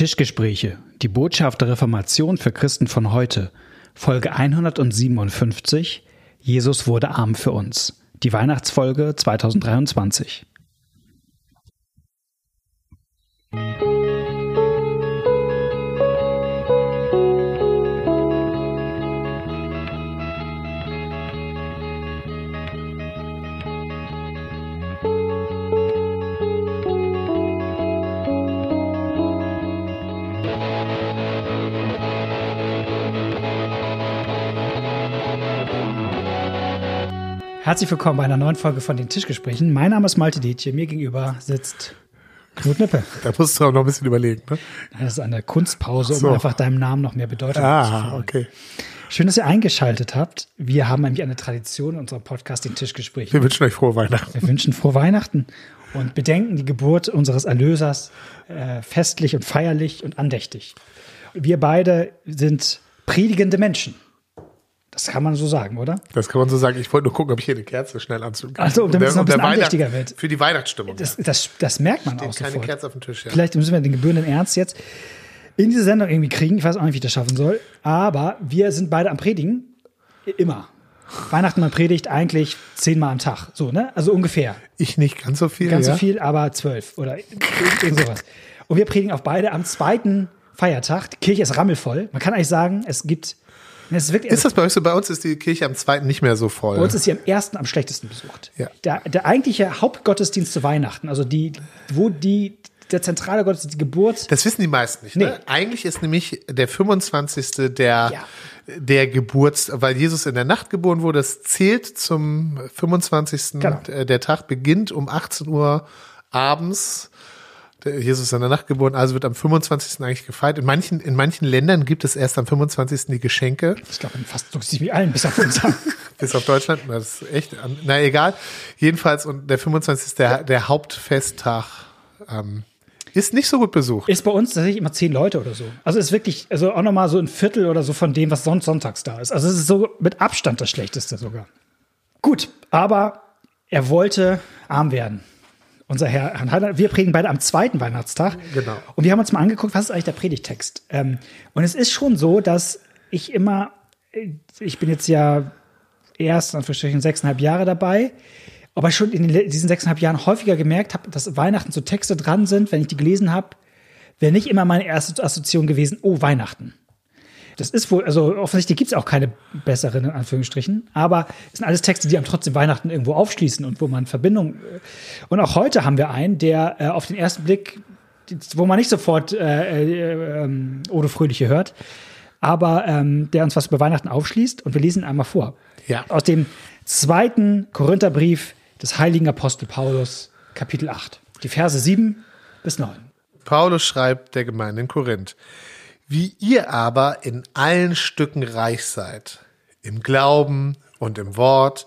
Tischgespräche, die Botschaft der Reformation für Christen von heute, Folge 157, Jesus wurde arm für uns, die Weihnachtsfolge 2023. Herzlich willkommen bei einer neuen Folge von den Tischgesprächen. Mein Name ist Malte Dietje, mir gegenüber sitzt Knut Nippe. Da musst du auch noch ein bisschen überlegen, ne? Das ist eine Kunstpause, um einfach deinem Namen noch mehr Bedeutung zu verleihen. Okay. Schön, dass ihr eingeschaltet habt. Wir haben nämlich eine Tradition in unserem Podcast, den Tischgesprächen. Wir wünschen euch frohe Weihnachten. Wir wünschen frohe Weihnachten und bedenken die Geburt unseres Erlösers festlich und feierlich und andächtig. Wir beide sind predigende Menschen. Das kann man so sagen, oder? Das kann man so sagen. Ich wollte nur gucken, ob ich hier eine Kerze schnell anzünden kann. Also, damit es noch ein bisschen andächtiger wird. Für die Weihnachtsstimmung. Das merkt man auch sofort. Keine Kerze auf dem Tisch, ja. Vielleicht müssen wir den gebührenden Ernst jetzt in diese Sendung irgendwie kriegen. Ich weiß auch nicht, wie ich das schaffen soll. Aber wir sind beide am Predigen. Immer. Weihnachten, man predigt eigentlich 10-mal am Tag. So, ne? Also ungefähr. Ich nicht ganz so viel, ganz ja. So viel, aber 12 oder irgend sowas. Und wir predigen auch beide am zweiten Feiertag. Die Kirche ist rammelvoll. Man kann eigentlich sagen, es gibt... Ist das bei euch so? Bei uns ist die Kirche am 2. nicht mehr so voll. Bei uns ist sie am 1. am schlechtesten besucht. Ja. Der eigentliche Hauptgottesdienst zu Weihnachten, also der zentrale Gottesdienst, die Geburt. Das wissen die meisten nicht. Nee. Ne? Eigentlich ist nämlich der 25. der Geburts, weil Jesus in der Nacht geboren wurde, das zählt zum 25. Genau. Der Tag beginnt um 18 Uhr abends. Jesus ist in der Nacht geboren, also wird am 25. eigentlich gefeiert. In manchen Ländern gibt es erst am 25. die Geschenke. Ich glaube, in fast wie allen, bis auf uns. Bis auf Deutschland, das ist echt, na egal. Jedenfalls, und der 25. ist der Hauptfesttag, ist nicht so gut besucht. Ist bei uns tatsächlich immer 10 Leute oder so. Also ist wirklich, also auch nochmal so ein Viertel oder so von dem, was sonst sonntags da ist. Also es ist so mit Abstand das Schlechteste sogar. Gut, aber er wollte arm werden. Unser Herr, wir predigen beide am zweiten Weihnachtstag. Genau. Und wir haben uns mal angeguckt, was ist eigentlich der Predigtext? Und es ist schon so, dass ich bin jetzt ja erst, in Anführungsstrichen, 6,5 Jahre dabei, aber schon in diesen 6,5 Jahren häufiger gemerkt habe, dass Weihnachten so Texte dran sind, wenn ich die gelesen habe, wäre nicht immer meine erste Assoziation gewesen, oh, Weihnachten. Das ist wohl, also offensichtlich gibt es auch keine besseren, in Anführungsstrichen, aber es sind alles Texte, die einem trotzdem Weihnachten irgendwo aufschließen und wo man Verbindung. Und auch heute haben wir einen, der auf den ersten Blick, wo man nicht sofort Ode Fröhliche hört, aber der uns was über Weihnachten aufschließt und wir lesen ihn einmal vor. Ja. Aus dem 2. Korintherbrief des heiligen Apostel Paulus, Kapitel 8, die Verse 7-9. Paulus schreibt der Gemeinde in Korinth: Wie ihr aber in allen Stücken reich seid, im Glauben und im Wort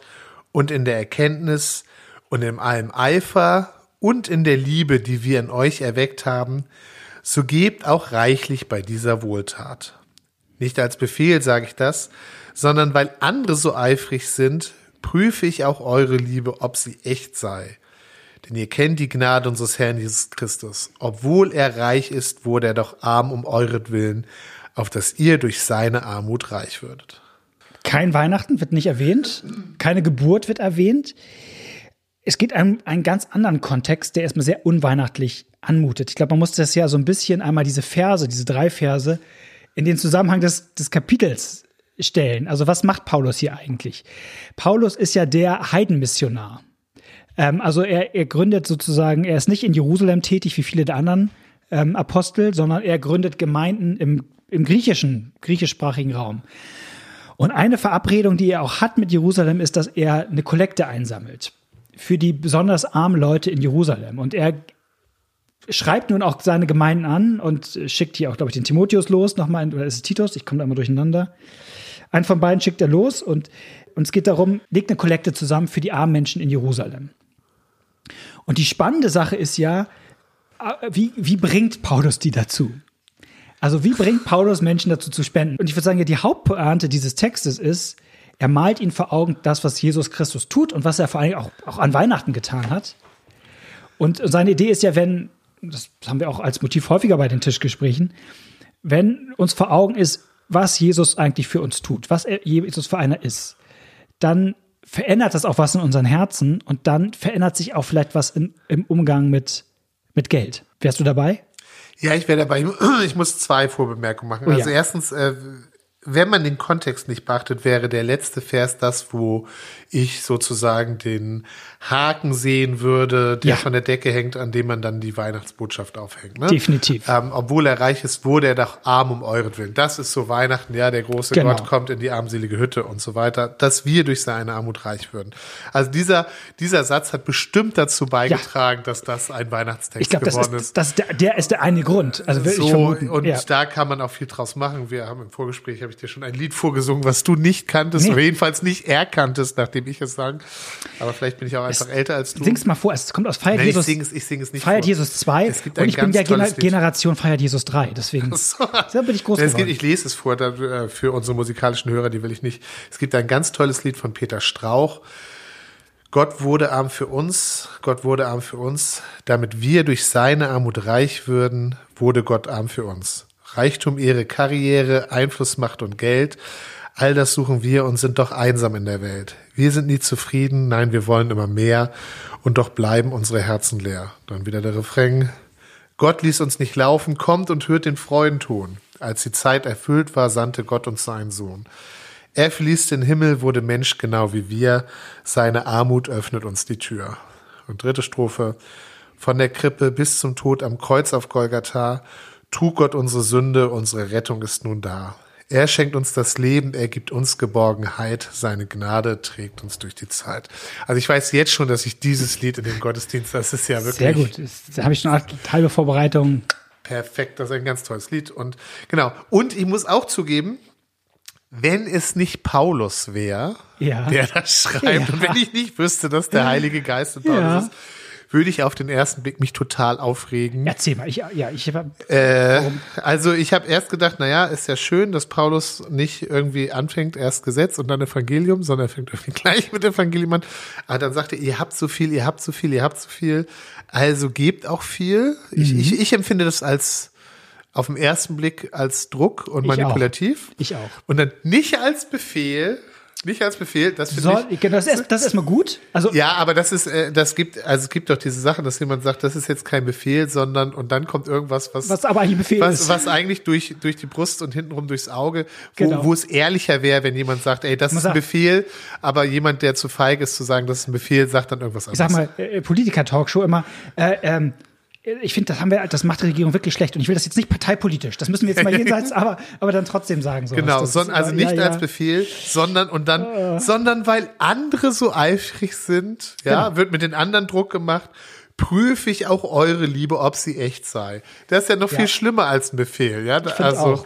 und in der Erkenntnis und in allem Eifer und in der Liebe, die wir in euch erweckt haben, so gebt auch reichlich bei dieser Wohltat. Nicht als Befehl sage ich das, sondern weil andere so eifrig sind, prüfe ich auch eure Liebe, ob sie echt sei. Denn ihr kennt die Gnade unseres Herrn Jesus Christus. Obwohl er reich ist, wurde er doch arm um euretwillen, auf dass ihr durch seine Armut reich würdet. Kein Weihnachten wird nicht erwähnt, keine Geburt wird erwähnt. Es geht um einen ganz anderen Kontext, der erstmal sehr unweihnachtlich anmutet. Ich glaube, man muss das ja so ein bisschen einmal diese 3 Verse, in den Zusammenhang des Kapitels stellen. Also was macht Paulus hier eigentlich? Paulus ist ja der Heidenmissionar. Also er gründet sozusagen, er ist nicht in Jerusalem tätig wie viele der anderen Apostel, sondern er gründet Gemeinden im griechischsprachigen Raum. Und eine Verabredung, die er auch hat mit Jerusalem, ist, dass er eine Kollekte einsammelt für die besonders armen Leute in Jerusalem. Und er schreibt nun auch seine Gemeinden an und schickt hier auch, glaube ich, den Timotheus los nochmal, oder ist es Titus? Ich komme da immer durcheinander. Einen von beiden schickt er los und uns geht darum, legt eine Kollekte zusammen für die armen Menschen in Jerusalem. Und die spannende Sache ist ja, wie bringt Paulus die dazu? Also wie bringt Paulus Menschen dazu zu spenden? Und ich würde sagen, ja, die Hauptpointe dieses Textes ist, er malt ihnen vor Augen das, was Jesus Christus tut und was er vor allem auch an Weihnachten getan hat. Und seine Idee ist ja, wenn das haben wir auch als Motiv häufiger bei den Tischgesprächen, wenn uns vor Augen ist, was Jesus eigentlich für uns tut, was Jesus für einer ist, dann verändert das auch was in unseren Herzen und dann verändert sich auch vielleicht was im Umgang mit Geld. Wärst du dabei? Ja, ich wäre dabei. Ich muss zwei Vorbemerkungen machen. Also erstens, wenn man den Kontext nicht beachtet, wäre der letzte Vers das, wo ich sozusagen den Haken sehen würde, der von der Decke hängt, an dem man dann die Weihnachtsbotschaft aufhängt. Ne? Definitiv. Obwohl er reich ist, wurde er doch arm um euretwillen. Das ist so Weihnachten, ja, der große Gott kommt in die armselige Hütte und so weiter, dass wir durch seine Armut reich würden. Also dieser Satz hat bestimmt dazu beigetragen, dass das ein Weihnachtstext geworden ist. Das ist der ist der eine Grund. Also wirklich so, und da kann man auch viel draus machen. Wir haben im Vorgespräch, habe ich dir schon ein Lied vorgesungen, was du nicht kanntest, oder jedenfalls nicht erkanntest, nachdem ich es sang. Aber vielleicht bin ich auch einfach älter als du. Sing's mal vor, es kommt aus Feiert Jesus. Ich singe es nicht Feiert vor. Jesus 2 und ich bin ja Generation Feiert Jesus 3, deswegen da bin ich groß geworden. Ich lese es vor für unsere musikalischen Hörer, die will ich nicht. Es gibt ein ganz tolles Lied von Peter Strauch. Gott wurde arm für uns, damit wir durch seine Armut reich würden, wurde Gott arm für uns. Reichtum, Ehre, Karriere, Einfluss, Macht und Geld. All das suchen wir und sind doch einsam in der Welt. Wir sind nie zufrieden, nein, wir wollen immer mehr und doch bleiben unsere Herzen leer. Dann wieder der Refrain. Gott ließ uns nicht laufen, kommt und hört den Freudenton. Als die Zeit erfüllt war, sandte Gott uns seinen Sohn. Er verließ den Himmel, wurde Mensch genau wie wir. Seine Armut öffnet uns die Tür. Und dritte Strophe. Von der Krippe bis zum Tod am Kreuz auf Golgatha trug Gott unsere Sünde, unsere Rettung ist nun da. Er schenkt uns das Leben, er gibt uns Geborgenheit, seine Gnade trägt uns durch die Zeit. Also ich weiß jetzt schon, dass ich dieses Lied in dem Gottesdienst, das ist ja wirklich... Sehr gut, da habe ich schon eine halbe Vorbereitung. Perfekt, das ist ein ganz tolles Lied. Und genau. Und ich muss auch zugeben, wenn es nicht Paulus wäre, der das schreibt, und wenn ich nicht wüsste, dass der Heilige Geist in Paulus ist, würde ich auf den ersten Blick mich total aufregen. Erzähl mal, also ich habe erst gedacht, naja, ist ja schön, dass Paulus nicht irgendwie anfängt, erst Gesetz und dann Evangelium, sondern er fängt irgendwie gleich mit Evangelium an. Aber dann sagt er, ihr habt so viel, also gebt auch viel. Ich empfinde das als auf den ersten Blick als Druck und manipulativ. Ich auch. Und dann nicht als Befehl. Das finde ich. Das ist erstmal gut. Also ja, aber es gibt doch diese Sachen, dass jemand sagt, das ist jetzt kein Befehl, sondern und dann kommt irgendwas, was aber eigentlich ein Befehl ist. Was eigentlich durch die Brust und hintenrum durchs Auge, wo es ehrlicher wäre, wenn jemand sagt, ey, das ist ein Befehl, aber jemand, der zu feig ist, zu sagen, das ist ein Befehl, sagt dann irgendwas anderes. Ich sag mal, Politiker-Talkshow immer, ich finde, das macht die Regierung wirklich schlecht. Und ich will das jetzt nicht parteipolitisch. Das müssen wir jetzt mal jenseits, aber dann trotzdem sagen. Sowas. Genau, als Befehl, sondern weil andere so eifrig sind, wird mit den anderen Druck gemacht, prüfe ich auch eure Liebe, ob sie echt sei. Das ist ja noch viel schlimmer als ein Befehl. Ja, also.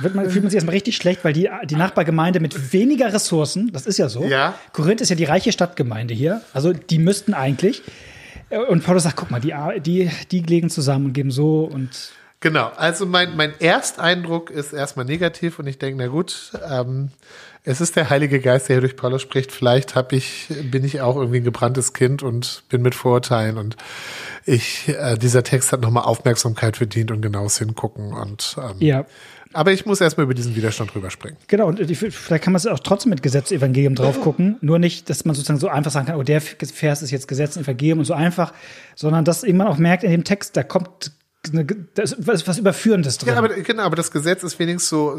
Fühlt man sich erstmal richtig schlecht, weil die Nachbargemeinde mit weniger Ressourcen, das ist ja so. Ja. Korinth ist ja die reiche Stadtgemeinde hier. Also, die müssten eigentlich. Und Paulus sagt, guck mal, die legen zusammen und geben so und... Genau, also mein Ersteindruck ist erstmal negativ und ich denke, na gut, es ist der Heilige Geist, der hier durch Paulus spricht, vielleicht bin ich auch irgendwie ein gebranntes Kind und bin mit Vorurteilen und dieser Text hat nochmal Aufmerksamkeit verdient und genaues hingucken und... Aber ich muss erstmal über diesen Widerstand rüberspringen. Genau, und vielleicht kann man es auch trotzdem mit Gesetz und Evangelium drauf gucken. Nur nicht, dass man sozusagen so einfach sagen kann, oh, der Vers ist jetzt Gesetz und Evangelium und so einfach, sondern dass man auch merkt in dem Text, da kommt was Überführendes drin. Ja, aber das Gesetz ist wenigstens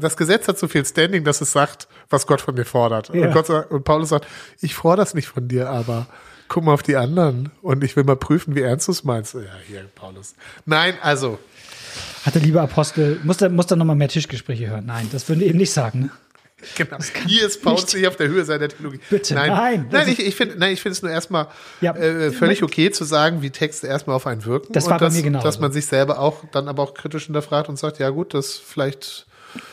das Gesetz hat so viel Standing, dass es sagt, was Gott von mir fordert. Ja. Und Paulus sagt, ich fordere es nicht von dir, aber guck mal auf die anderen und ich will mal prüfen, wie ernst du es meinst. Ja, hier, Paulus. Nein, also... Hat der liebe Apostel, muss da nochmal mehr Tischgespräche hören? Nein, das würden wir eben nicht sagen, ne? Genau. Hier ist Paulus nicht auf der Höhe seiner Theologie. Bitte, nein, ich finde es nur erstmal völlig okay zu sagen, wie Texte erstmal auf einen wirken. Das war bei mir genau. Dass man sich selber auch dann aber auch kritisch hinterfragt und sagt, ja gut, das vielleicht.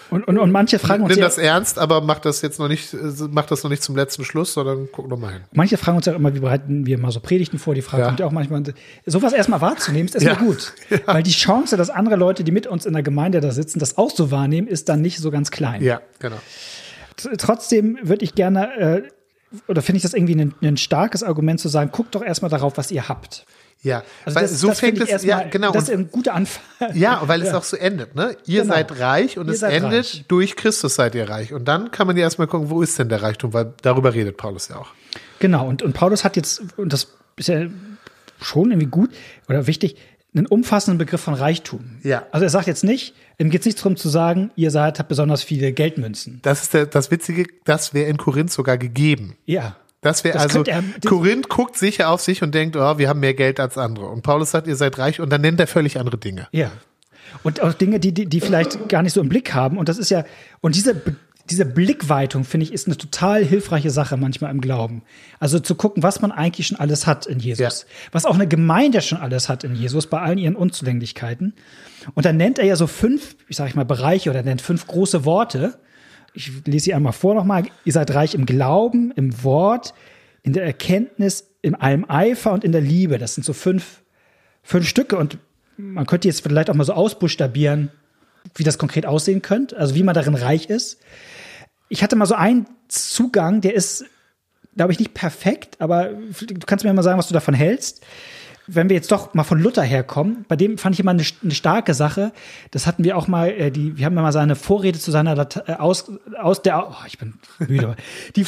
Und manche fragen uns. Nimm das ernst, aber mach das noch nicht zum letzten Schluss, sondern guck noch mal hin. Manche fragen uns ja immer, wie bereiten wir mal so Predigten vor, die Frage kommt ja auch manchmal. Sowas erstmal wahrzunehmen, ist erstmal gut. Ja. Weil die Chance, dass andere Leute, die mit uns in der Gemeinde da sitzen, das auch so wahrnehmen, ist dann nicht so ganz klein. Ja, genau. Trotzdem würde ich gerne, oder finde ich das irgendwie ein starkes Argument zu sagen, guckt doch erstmal darauf, was ihr habt. Ja, also weil das, so das fängt es erstmal, ja, genau. Das ist ein guter Anfang. Ja, weil es auch so endet, ne? Ihr genau. seid reich und ihr es endet reich. Durch Christus seid ihr reich. Und dann kann man ja erstmal gucken, wo ist denn der Reichtum, weil darüber redet Paulus ja auch. Genau, und Paulus hat jetzt, und das ist ja schon irgendwie gut oder wichtig, einen umfassenden Begriff von Reichtum. Ja. Also er sagt jetzt nicht, ihm geht es nicht darum zu sagen, ihr seid, habt besonders viele Geldmünzen. Das ist das Witzige, das wäre in Korinth sogar gegeben. Ja. Das wäre also, Korinth guckt sicher auf sich und denkt, oh, wir haben mehr Geld als andere. Und Paulus sagt, ihr seid reich und dann nennt er völlig andere Dinge. Ja. Und auch Dinge, die vielleicht gar nicht so im Blick haben. Und das ist ja, und diese Blickweitung, finde ich, ist eine total hilfreiche Sache manchmal im Glauben. Also zu gucken, was man eigentlich schon alles hat in Jesus. Ja. Was auch eine Gemeinde schon alles hat in Jesus, bei allen ihren Unzulänglichkeiten. Und dann nennt er ja so 5, ich sage mal, Bereiche oder nennt 5 große Worte. Ich lese sie einmal vor nochmal. Ihr seid reich im Glauben, im Wort, in der Erkenntnis, in allem Eifer und in der Liebe. Das sind so 5 Stücke. Und man könnte jetzt vielleicht auch mal so ausbuchstabieren, wie das konkret aussehen könnte. Also wie man darin reich ist. Ich hatte mal so einen Zugang, der ist, glaube ich, nicht perfekt. Aber du kannst mir mal sagen, was du davon hältst. Wenn wir jetzt doch mal von Luther herkommen, bei dem fand ich immer eine starke Sache. Das hatten wir auch mal, wir haben ja mal seine Vorrede zu seiner ich bin müde. Die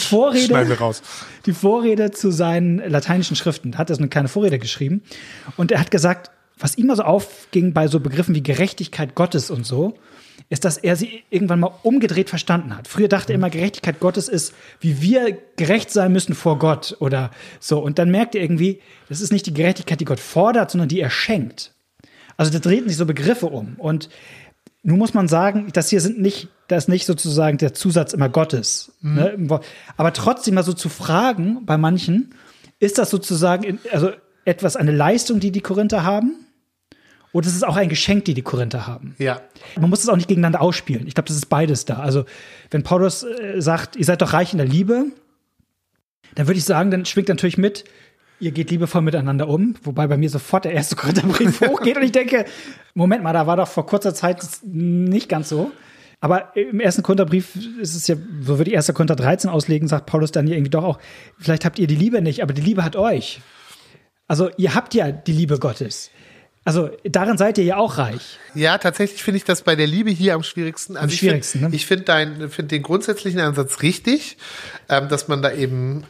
Vorrede zu seinen lateinischen Schriften. Hat er so eine kleine Vorrede geschrieben. Und er hat gesagt, was ihm mal so aufging bei so Begriffen wie Gerechtigkeit Gottes und so, ist, dass er sie irgendwann mal umgedreht verstanden hat. Früher dachte er immer, Gerechtigkeit Gottes ist, wie wir gerecht sein müssen vor Gott oder so. Und dann merkt er irgendwie, das ist nicht die Gerechtigkeit, die Gott fordert, sondern die er schenkt. Also da drehten sich so Begriffe um. Und nun muss man sagen, das ist nicht sozusagen der Zusatz immer Gottes. Mhm. Ne? Aber trotzdem mal so zu fragen bei manchen, ist das sozusagen also etwas, eine Leistung, die Korinther haben? Oder es ist auch ein Geschenk, die Korinther haben. Ja. Man muss es auch nicht gegeneinander ausspielen. Ich glaube, das ist beides da. Also wenn Paulus sagt, ihr seid doch reich in der Liebe, dann würde ich sagen, dann schwingt natürlich mit, ihr geht liebevoll miteinander um. Wobei bei mir sofort der 1. Korintherbrief hochgeht und ich denke, Moment mal, da war doch vor kurzer Zeit nicht ganz so. Aber im 1. Korintherbrief ist es ja, so würde ich 1. Korinther 13 auslegen, sagt Paulus dann hier irgendwie doch auch, vielleicht habt ihr die Liebe nicht, aber die Liebe hat euch. Also ihr habt ja die Liebe Gottes. Also darin seid ihr ja auch reich. Ja, tatsächlich finde ich das bei der Liebe hier am schwierigsten. Also ich finde den grundsätzlichen Ansatz richtig, dass man da eben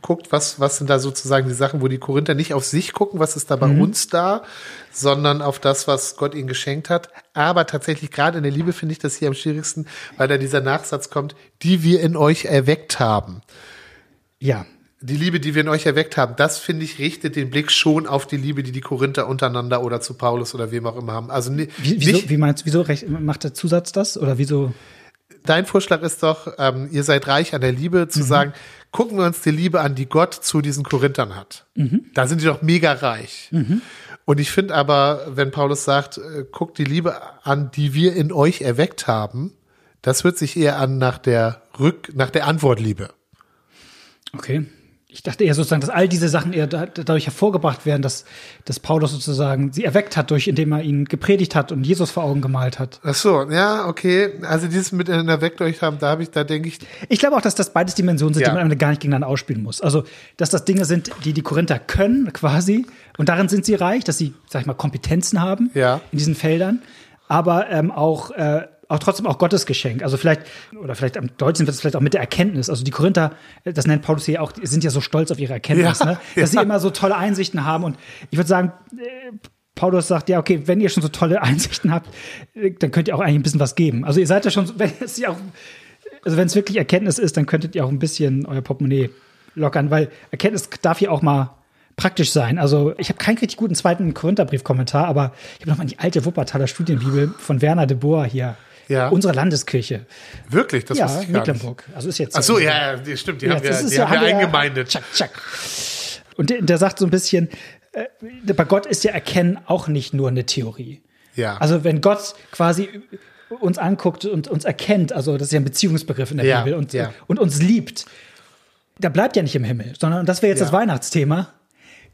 guckt, was sind da sozusagen die Sachen, wo die Korinther nicht auf sich gucken, was ist da bei uns da, sondern auf das, was Gott ihnen geschenkt hat. Aber tatsächlich gerade in der Liebe finde ich das hier am schwierigsten, weil da dieser Nachsatz kommt, die wir in euch erweckt haben. Ja. Die Liebe, die wir in euch erweckt haben, das, finde ich, richtet den Blick schon auf die Liebe, die Korinther untereinander oder zu Paulus oder wem auch immer haben. Also wieso macht der Zusatz das? Oder wieso? Dein Vorschlag ist doch, ihr seid reich an der Liebe, zu sagen, gucken wir uns die Liebe an, die Gott zu diesen Korinthern hat. Mhm. Da sind die doch mega reich. Mhm. Und ich finde aber, wenn Paulus sagt, guckt die Liebe an, die wir in euch erweckt haben, das hört sich eher an nach der Antwortliebe. Okay. Ich dachte eher sozusagen, dass all diese Sachen eher dadurch hervorgebracht werden, dass Paulus sozusagen sie erweckt hat, indem er ihnen gepredigt hat und Jesus vor Augen gemalt hat. Ach so, ja, okay. Also dieses miteinander erweckt euch haben, da denke ich. Ich glaube auch, dass das beides Dimensionen sind, die man gar nicht gegeneinander ausspielen muss. Also, dass das Dinge sind, die Korinther können quasi. Und darin sind sie reich, dass sie, sag ich mal, Kompetenzen haben in diesen Feldern. Aber auch trotzdem auch Gottes Geschenk. Also vielleicht am deutschen wird es vielleicht auch mit der Erkenntnis. Also die Korinther, das nennt Paulus hier auch, sind ja so stolz auf ihre Erkenntnis, ne? Dass sie immer so tolle Einsichten haben. Und ich würde sagen, Paulus sagt, ja, okay, wenn ihr schon so tolle Einsichten habt, dann könnt ihr auch eigentlich ein bisschen was geben. Also ihr seid ja schon, wenn es wirklich Erkenntnis ist, dann könntet ihr auch ein bisschen euer Portemonnaie lockern, weil Erkenntnis darf ja auch mal praktisch sein. Also ich habe keinen richtig guten zweiten Korintherbrief-Kommentar, aber ich habe nochmal die alte Wuppertaler Studienbibel von Werner de Boer hier. Ja. Unsere Landeskirche. Wirklich? Das wusste ich gar Mecklenburg. Nicht. Also ist jetzt. Ach so, ja, stimmt. Die haben wir eingemeindet. Tschak. Und der sagt so ein bisschen, bei Gott ist ja Erkennen auch nicht nur eine Theorie. Ja. Also wenn Gott quasi uns anguckt und uns erkennt, also das ist ja ein Beziehungsbegriff in der Bibel und uns liebt, da bleibt ja nicht im Himmel, sondern, und das wäre jetzt das Weihnachtsthema,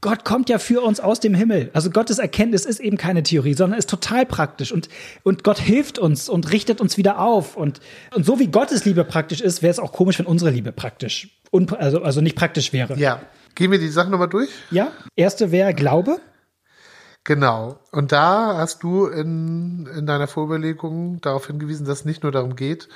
Gott kommt ja für uns aus dem Himmel. Also Gottes Erkenntnis ist eben keine Theorie, sondern ist total praktisch. Und Gott hilft uns und richtet uns wieder auf. Und so wie Gottes Liebe praktisch ist, wäre es auch komisch, wenn unsere Liebe praktisch, nicht praktisch wäre. Ja. Gehen wir die Sachen nochmal durch? Ja, erste wäre Glaube. Genau. Und da hast du in deiner Vorüberlegung darauf hingewiesen, dass es nicht nur darum geht,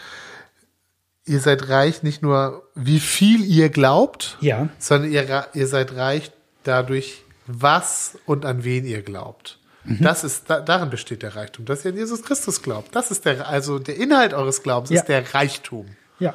ihr seid reich nicht nur, wie viel ihr glaubt, ja, sondern ihr seid reich dadurch, was und an wen ihr glaubt. Mhm. Das ist, darin besteht der Reichtum, dass ihr an Jesus Christus glaubt. Das ist der Inhalt eures Glaubens, ja, ist der Reichtum. Ja.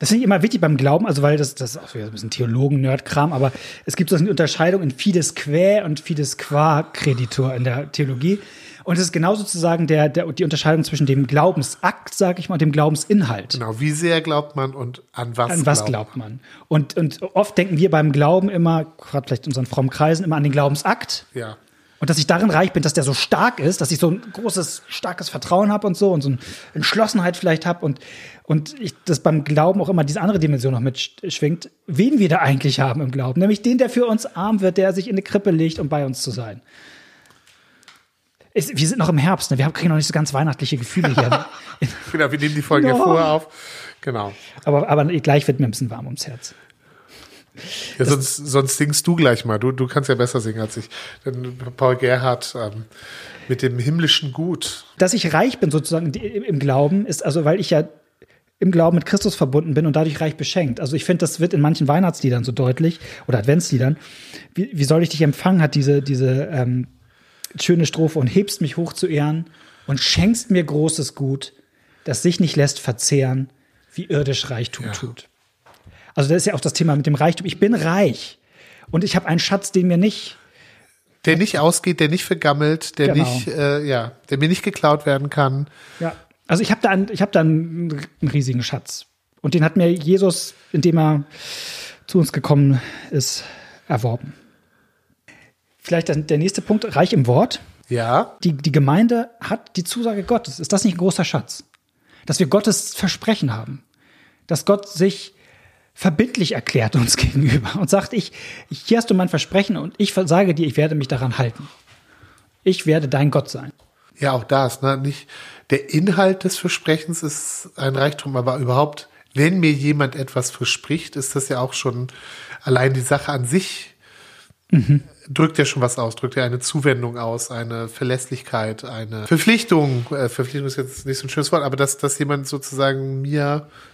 Das finde ich immer wichtig beim Glauben, also weil das ist auch wieder ein bisschen Theologen-Nerd-Kram, aber es gibt so eine Unterscheidung in Fides Quae und Fides Qua Creditur in der Theologie. Und es ist genau sozusagen die Unterscheidung zwischen dem Glaubensakt, sage ich mal, und dem Glaubensinhalt. Genau, wie sehr glaubt man und an was glaubt man. An was glaubt man. Und oft denken wir beim Glauben immer, gerade vielleicht in unseren frommen Kreisen, immer an den Glaubensakt. Ja. Und dass ich darin reich bin, dass der so stark ist, dass ich so ein großes, starkes Vertrauen habe und so eine Entschlossenheit vielleicht habe und ich das beim Glauben auch immer diese andere Dimension noch mitschwingt, wen wir da eigentlich haben im Glauben. Nämlich den, der für uns arm wird, der sich in eine Krippe legt, um bei uns zu sein. Wir sind noch im Herbst, ne? Wir kriegen noch nicht so ganz weihnachtliche Gefühle hier. Genau, wir nehmen die Folge ja vorher auf. Genau. Aber gleich wird mir ein bisschen warm ums Herz. Ja, sonst singst du gleich mal. Du kannst ja besser singen als ich. Paul Gerhardt mit dem himmlischen Gut. Dass ich reich bin sozusagen im Glauben, ist also, weil ich ja im Glauben mit Christus verbunden bin und dadurch reich beschenkt. Also ich finde, das wird in manchen Weihnachtsliedern so deutlich oder Adventsliedern. Wie soll ich dich empfangen, hat diese schöne Strophe und hebst mich hoch zu Ehren und schenkst mir großes Gut, das sich nicht lässt verzehren, wie irdisch Reichtum tut. Also das ist ja auch das Thema mit dem Reichtum. Ich bin reich und ich habe einen Schatz, der nicht ausgeht, der nicht vergammelt, der nicht, der mir nicht geklaut werden kann. Ja, also ich habe da einen riesigen Schatz und den hat mir Jesus, indem er zu uns gekommen ist, erworben. Vielleicht der nächste Punkt, reich im Wort. Ja. Die Gemeinde hat die Zusage Gottes. Ist das nicht ein großer Schatz? Dass wir Gottes Versprechen haben. Dass Gott sich verbindlich erklärt uns gegenüber und sagt, hier hast du mein Versprechen und ich sage dir, ich werde mich daran halten. Ich werde dein Gott sein. Ja, auch das, ne? Nicht der Inhalt des Versprechens ist ein Reichtum, aber überhaupt, wenn mir jemand etwas verspricht, ist das ja auch schon allein die Sache an sich. Mhm. Drückt ja schon was aus, drückt ja eine Zuwendung aus, eine Verlässlichkeit, eine Verpflichtung. Verpflichtung ist jetzt nicht so ein schönes Wort, aber dass jemand sozusagen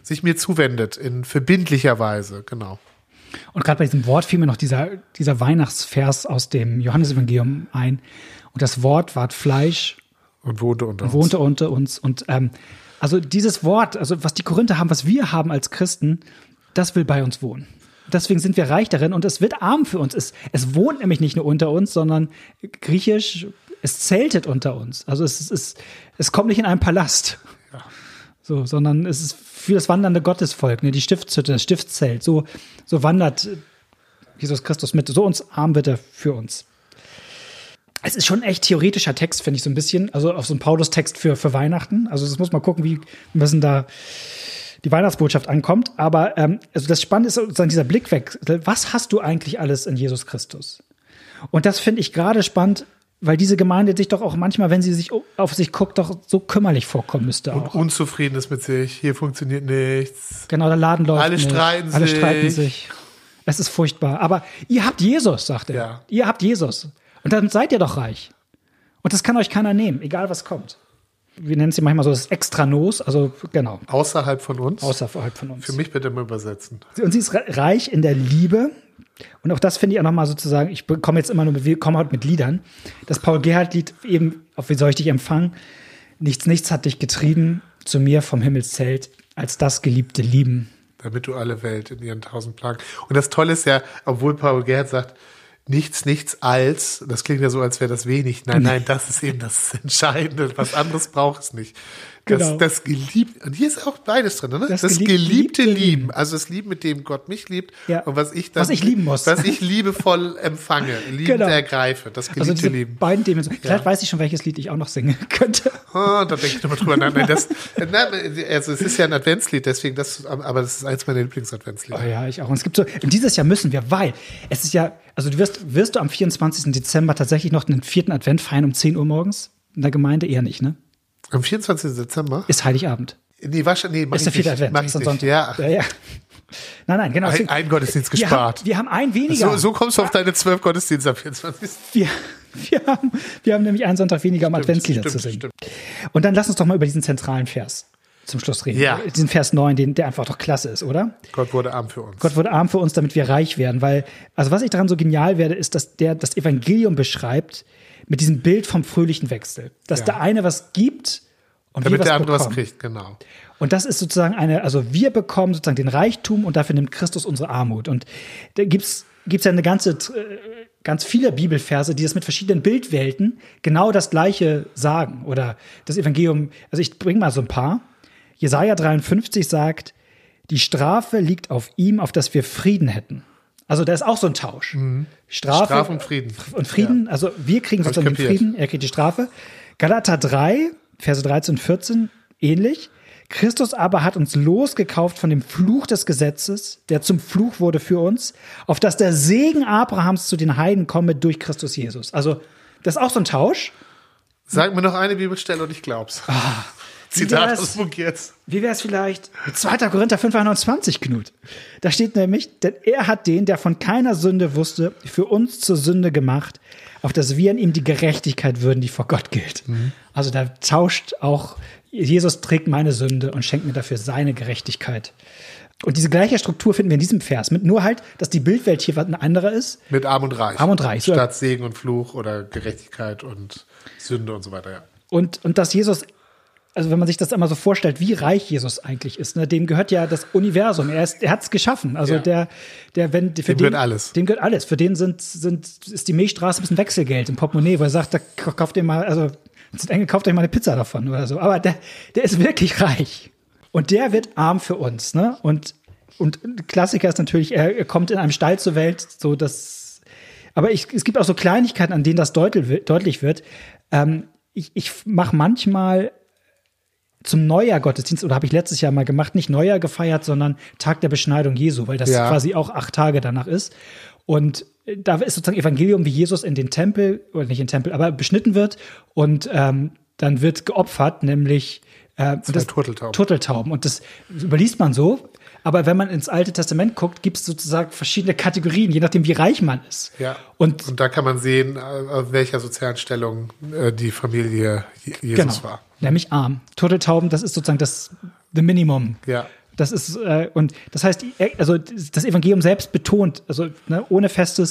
sich mir zuwendet in verbindlicher Weise, genau. Und gerade bei diesem Wort fiel mir noch dieser Weihnachtsvers aus dem Johannesevangelium ein. Und das Wort ward Fleisch und wohnte unter uns. Und also dieses Wort, also was die Korinther haben, was wir haben als Christen, das will bei uns wohnen. Deswegen sind wir reich darin und es wird arm für uns. Es wohnt nämlich nicht nur unter uns, sondern griechisch, es zeltet unter uns. Also es kommt nicht in einen Palast, ja, so, sondern es ist für das wandernde Gottesvolk, ne? Die Stiftshütte, das Stiftszelt. So wandert Jesus Christus mit, so uns arm wird er für uns. Es ist schon echt theoretischer Text, finde ich, so ein bisschen. Also auf so einen Paulus-Text für Weihnachten. Also das muss man gucken, wie müssen da die Weihnachtsbotschaft ankommt, aber also das Spannende ist sozusagen dieser Blickwechsel. Was hast du eigentlich alles in Jesus Christus? Und das finde ich gerade spannend, weil diese Gemeinde sich doch auch manchmal, wenn sie sich auf sich guckt, doch so kümmerlich vorkommen müsste. Und auch unzufrieden ist mit sich. Hier funktioniert nichts. Genau, der Laden läuft nicht. Alle streiten sich. Es ist furchtbar. Aber ihr habt Jesus, sagt er. Ja. Ihr habt Jesus. Und dann seid ihr doch reich. Und das kann euch keiner nehmen, egal was kommt. Wir nennen es ja manchmal so das Extranos, also genau. Außerhalb von uns. Für mich bitte mal übersetzen. Und sie ist reich in der Liebe. Und auch das finde ich auch nochmal sozusagen, wir kommen heute mit Liedern. Das Paul Gerhardt-Lied eben, auf wie soll ich dich empfangen? Nichts hat dich getrieben zu mir vom Himmelszelt, als das geliebte Lieben. Damit du alle Welt in ihren 1000 Plagen. Und das Tolle ist ja, obwohl Paul Gerhardt sagt, nichts als, das klingt ja so, als wäre das wenig. Nein, das ist eben das Entscheidende. Was anderes braucht es nicht. Genau. Das Geliebte, und hier ist auch beides drin, ne? Das geliebte Lieben. Also das Lieben, mit dem Gott mich liebt. Ja. Und was ich lieben muss. Was ich liebevoll empfange, liebend ergreife. Das geliebte Lieben. Beiden Dimensionen. Vielleicht weiß ich schon, welches Lied ich auch noch singen könnte. Oh, da denke ich nochmal drüber. Also es ist ja ein Adventslied, deswegen, aber das ist eins meiner Lieblings-Adventslieder. Oh ja, ich auch. Und es gibt so, und dieses Jahr müssen wir, weil es ist ja, also wirst du am 24. Dezember tatsächlich noch den 4. Advent feiern um 10 Uhr morgens? In der Gemeinde eher nicht, ne? Am 24. Dezember? Ist Heiligabend. Nee, wahrscheinlich. Nee, ist der 4. Advent. Mach ich nicht. Sonntag. Ja. Nein, genau. Ein Gottesdienst gespart. Wir haben ein weniger. So kommst du auf deine 12 Gottesdienste ab 24. Wir haben nämlich einen Sonntag weniger, um Adventslieder zu singen. Stimmt. Und dann lass uns doch mal über diesen zentralen Vers zum Schluss reden. Ja. Diesen Vers 9, der einfach doch klasse ist, oder? Gott wurde arm für uns. Gott wurde arm für uns, damit wir reich werden. Weil, also was ich daran so genial werde, ist, dass der das Evangelium beschreibt mit diesem Bild vom fröhlichen Wechsel. Dass der eine was gibt und damit der andere was kriegt, genau. Und das ist sozusagen wir bekommen sozusagen den Reichtum und dafür nimmt Christus unsere Armut. Und da gibt's ja eine ganz viele Bibelverse, die das mit verschiedenen Bildwelten genau das Gleiche sagen. Oder das Evangelium, also ich bringe mal so ein paar. Jesaja 53 sagt, die Strafe liegt auf ihm, auf das wir Frieden hätten. Also da ist auch so ein Tausch. Mhm. Strafe und Frieden. Und Frieden, ja. Also wir kriegen sozusagen den Frieden, er kriegt die Strafe. Galater 3, Verse 13 und 14, ähnlich. Christus aber hat uns losgekauft von dem Fluch des Gesetzes, der zum Fluch wurde für uns, auf dass der Segen Abrahams zu den Heiden komme durch Christus Jesus. Also das ist auch so ein Tausch. Sag mir noch eine Bibelstelle und ich glaub's. Zitat aus Buch jetzt. Wie wäre es vielleicht 2. Korinther 5,29, Knut? Da steht nämlich, denn er hat den, der von keiner Sünde wusste, für uns zur Sünde gemacht, auf dass wir in ihm die Gerechtigkeit würden, die vor Gott gilt. Mhm. Also da tauscht auch, Jesus trägt meine Sünde und schenkt mir dafür seine Gerechtigkeit. Und diese gleiche Struktur finden wir in diesem Vers, mit nur halt, dass die Bildwelt hier eine andere ist. Mit Arm und Reich. Arm und Reich. Statt Segen und Fluch oder Gerechtigkeit und Sünde und so weiter, ja. Und dass Jesus, also wenn man sich das einmal so vorstellt, wie reich Jesus eigentlich ist, ne, dem gehört ja das Universum. Er hat's geschaffen. Also dem gehört alles. Dem gehört alles. Für den ist die Milchstraße ein bisschen Wechselgeld im Portemonnaie, weil er sagt, da kauft ihr mal, also kauft euch mal eine Pizza davon oder so. Aber der ist wirklich reich. Und der wird arm für uns, ne? Und Klassiker ist natürlich, er kommt in einem Stall zur Welt, so dass, aber es gibt auch so Kleinigkeiten, an denen das deutlich wird. Ich mache manchmal zum Neujahr-Gottesdienst, oder habe ich letztes Jahr mal gemacht, nicht Neujahr gefeiert, sondern Tag der Beschneidung Jesu, weil das quasi auch 8 Tage danach ist. Und da ist sozusagen Evangelium, wie Jesus in den Tempel, oder nicht in den Tempel, aber beschnitten wird und dann wird geopfert, nämlich Turteltauben. Und das überliest man so, aber wenn man ins Alte Testament guckt, gibt es sozusagen verschiedene Kategorien, je nachdem, wie reich man ist. Ja. Und da kann man sehen, auf welcher sozialen Stellung die Familie Jesus war. Nämlich arm. Turteltauben, das ist sozusagen the Minimum. Ja. Das ist, und das heißt, also das Evangelium selbst betont, also ne, ohne fester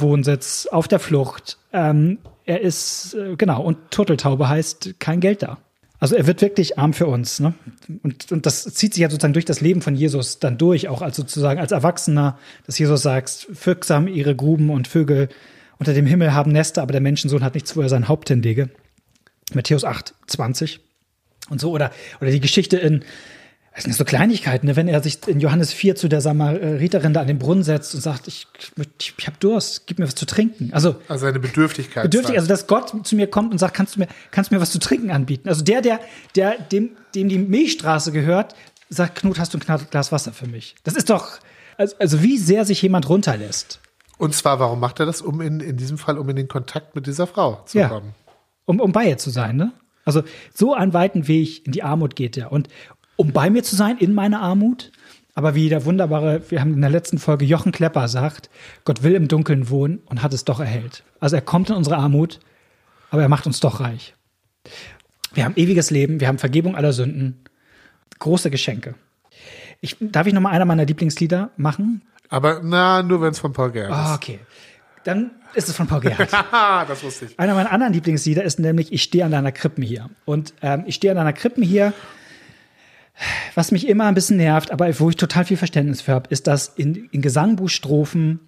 Wohnsitz, auf der Flucht. Er ist, und Turteltaube heißt kein Geld da. Also er wird wirklich arm für uns. Ne? Und das zieht sich ja sozusagen durch das Leben von Jesus dann durch, auch als sozusagen als Erwachsener, dass Jesus sagt, fürgsam ihre Gruben und Vögel unter dem Himmel haben Nester, aber der Menschensohn hat nichts, wo er sein Haupt hinlege. Matthäus 8,20 und so. Oder die Geschichte in, das sind so Kleinigkeiten, ne? Wenn er sich in Johannes 4 zu der Samariterin da an den Brunnen setzt und sagt, ich habe Durst, gib mir was zu trinken. Also eine Bedürftigkeit. Also dass Gott zu mir kommt und sagt, kannst du mir was zu trinken anbieten? Also dem die Milchstraße gehört, sagt, Knut, hast du ein Glas Wasser für mich? Das ist doch, also wie sehr sich jemand runterlässt. Und zwar, warum macht er das? Um in diesem Fall, um in den Kontakt mit dieser Frau zu kommen. Um bei ihr zu sein, ne? Also so einen weiten Weg in die Armut geht er. Und um bei mir zu sein, in meiner Armut. Aber wie der wunderbare, wir haben in der letzten Folge Jochen Klepper sagt, Gott will im Dunkeln wohnen und hat es doch erhellt. Also er kommt in unsere Armut, aber er macht uns doch reich. Wir haben ewiges Leben, wir haben Vergebung aller Sünden. Große Geschenke. Darf ich nochmal einer meiner Lieblingslieder machen? Aber nur wenn es von Paul Gerhardt ist. Okay. Dann ist es von Paul Gerhardt. Das wusste ich. Einer meiner anderen Lieblingslieder ist nämlich Ich stehe an deiner Krippen hier. Und ich stehe an deiner Krippen hier, was mich immer ein bisschen nervt, aber wo ich total viel Verständnis für habe, ist, dass in Gesangbuchstrophen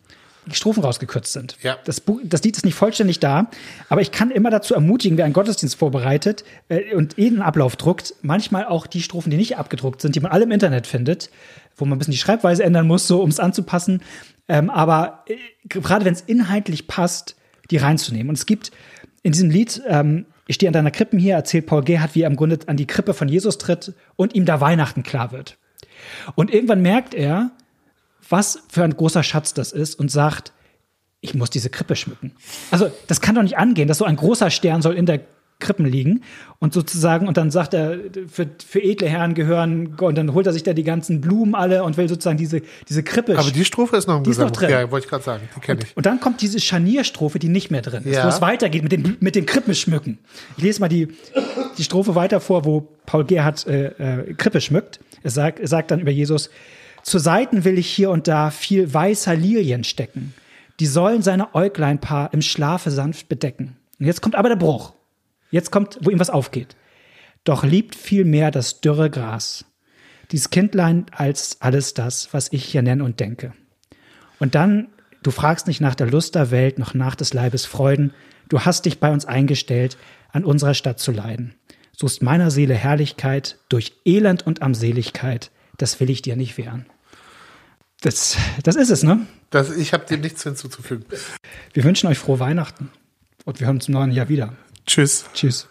Strophen rausgekürzt sind. Ja. Das Lied ist nicht vollständig da, aber ich kann immer dazu ermutigen, wer einen Gottesdienst vorbereitet und jeden Ablauf druckt, manchmal auch die Strophen, die nicht abgedruckt sind, die man alle im Internet findet, wo man ein bisschen die Schreibweise ändern muss, so um es anzupassen, aber gerade wenn es inhaltlich passt, die reinzunehmen. Und es gibt in diesem Lied Ich stehe an deiner Krippen hier, erzählt Paul Gerhardt, wie er im Grunde an die Krippe von Jesus tritt und ihm da Weihnachten klar wird. Und irgendwann merkt er, was für ein großer Schatz das ist und sagt, ich muss diese Krippe schmücken. Also das kann doch nicht angehen, dass so ein großer Stern soll in der Krippen liegen und sozusagen, und dann sagt er, für edle Herren gehören, und dann holt er sich da die ganzen Blumen alle und will sozusagen diese Krippe. Aber die Strophe ist noch im Gesang. Ja, wollte ich gerade sagen, die kenne ich. Und dann kommt diese Scharnierstrophe, die nicht mehr drin ist, ja, wo es weitergeht mit den Krippen schmücken. Ich lese mal die Strophe weiter vor, wo Paul Gerhardt Krippe schmückt. Er sagt dann über Jesus: Zur Seiten will ich hier und da viel weißer Lilien stecken. Die sollen seine Äugleinpaar im Schlafe sanft bedecken. Und jetzt kommt aber der Bruch. Jetzt kommt, wo ihm was aufgeht. Doch liebt vielmehr das dürre Gras, dies Kindlein, als alles das, was ich hier nenne und denke. Und dann, du fragst nicht nach der Lust der Welt, noch nach des Leibes Freuden. Du hast dich bei uns eingestellt, an unserer Stadt zu leiden. Suchst meiner Seele Herrlichkeit, durch Elend und Armseligkeit. Das will ich dir nicht wehren. Das ist es, ne? Ich habe dem nichts hinzuzufügen. Wir wünschen euch frohe Weihnachten und wir hören uns im neuen Jahr wieder. Tschüss. Tschüss.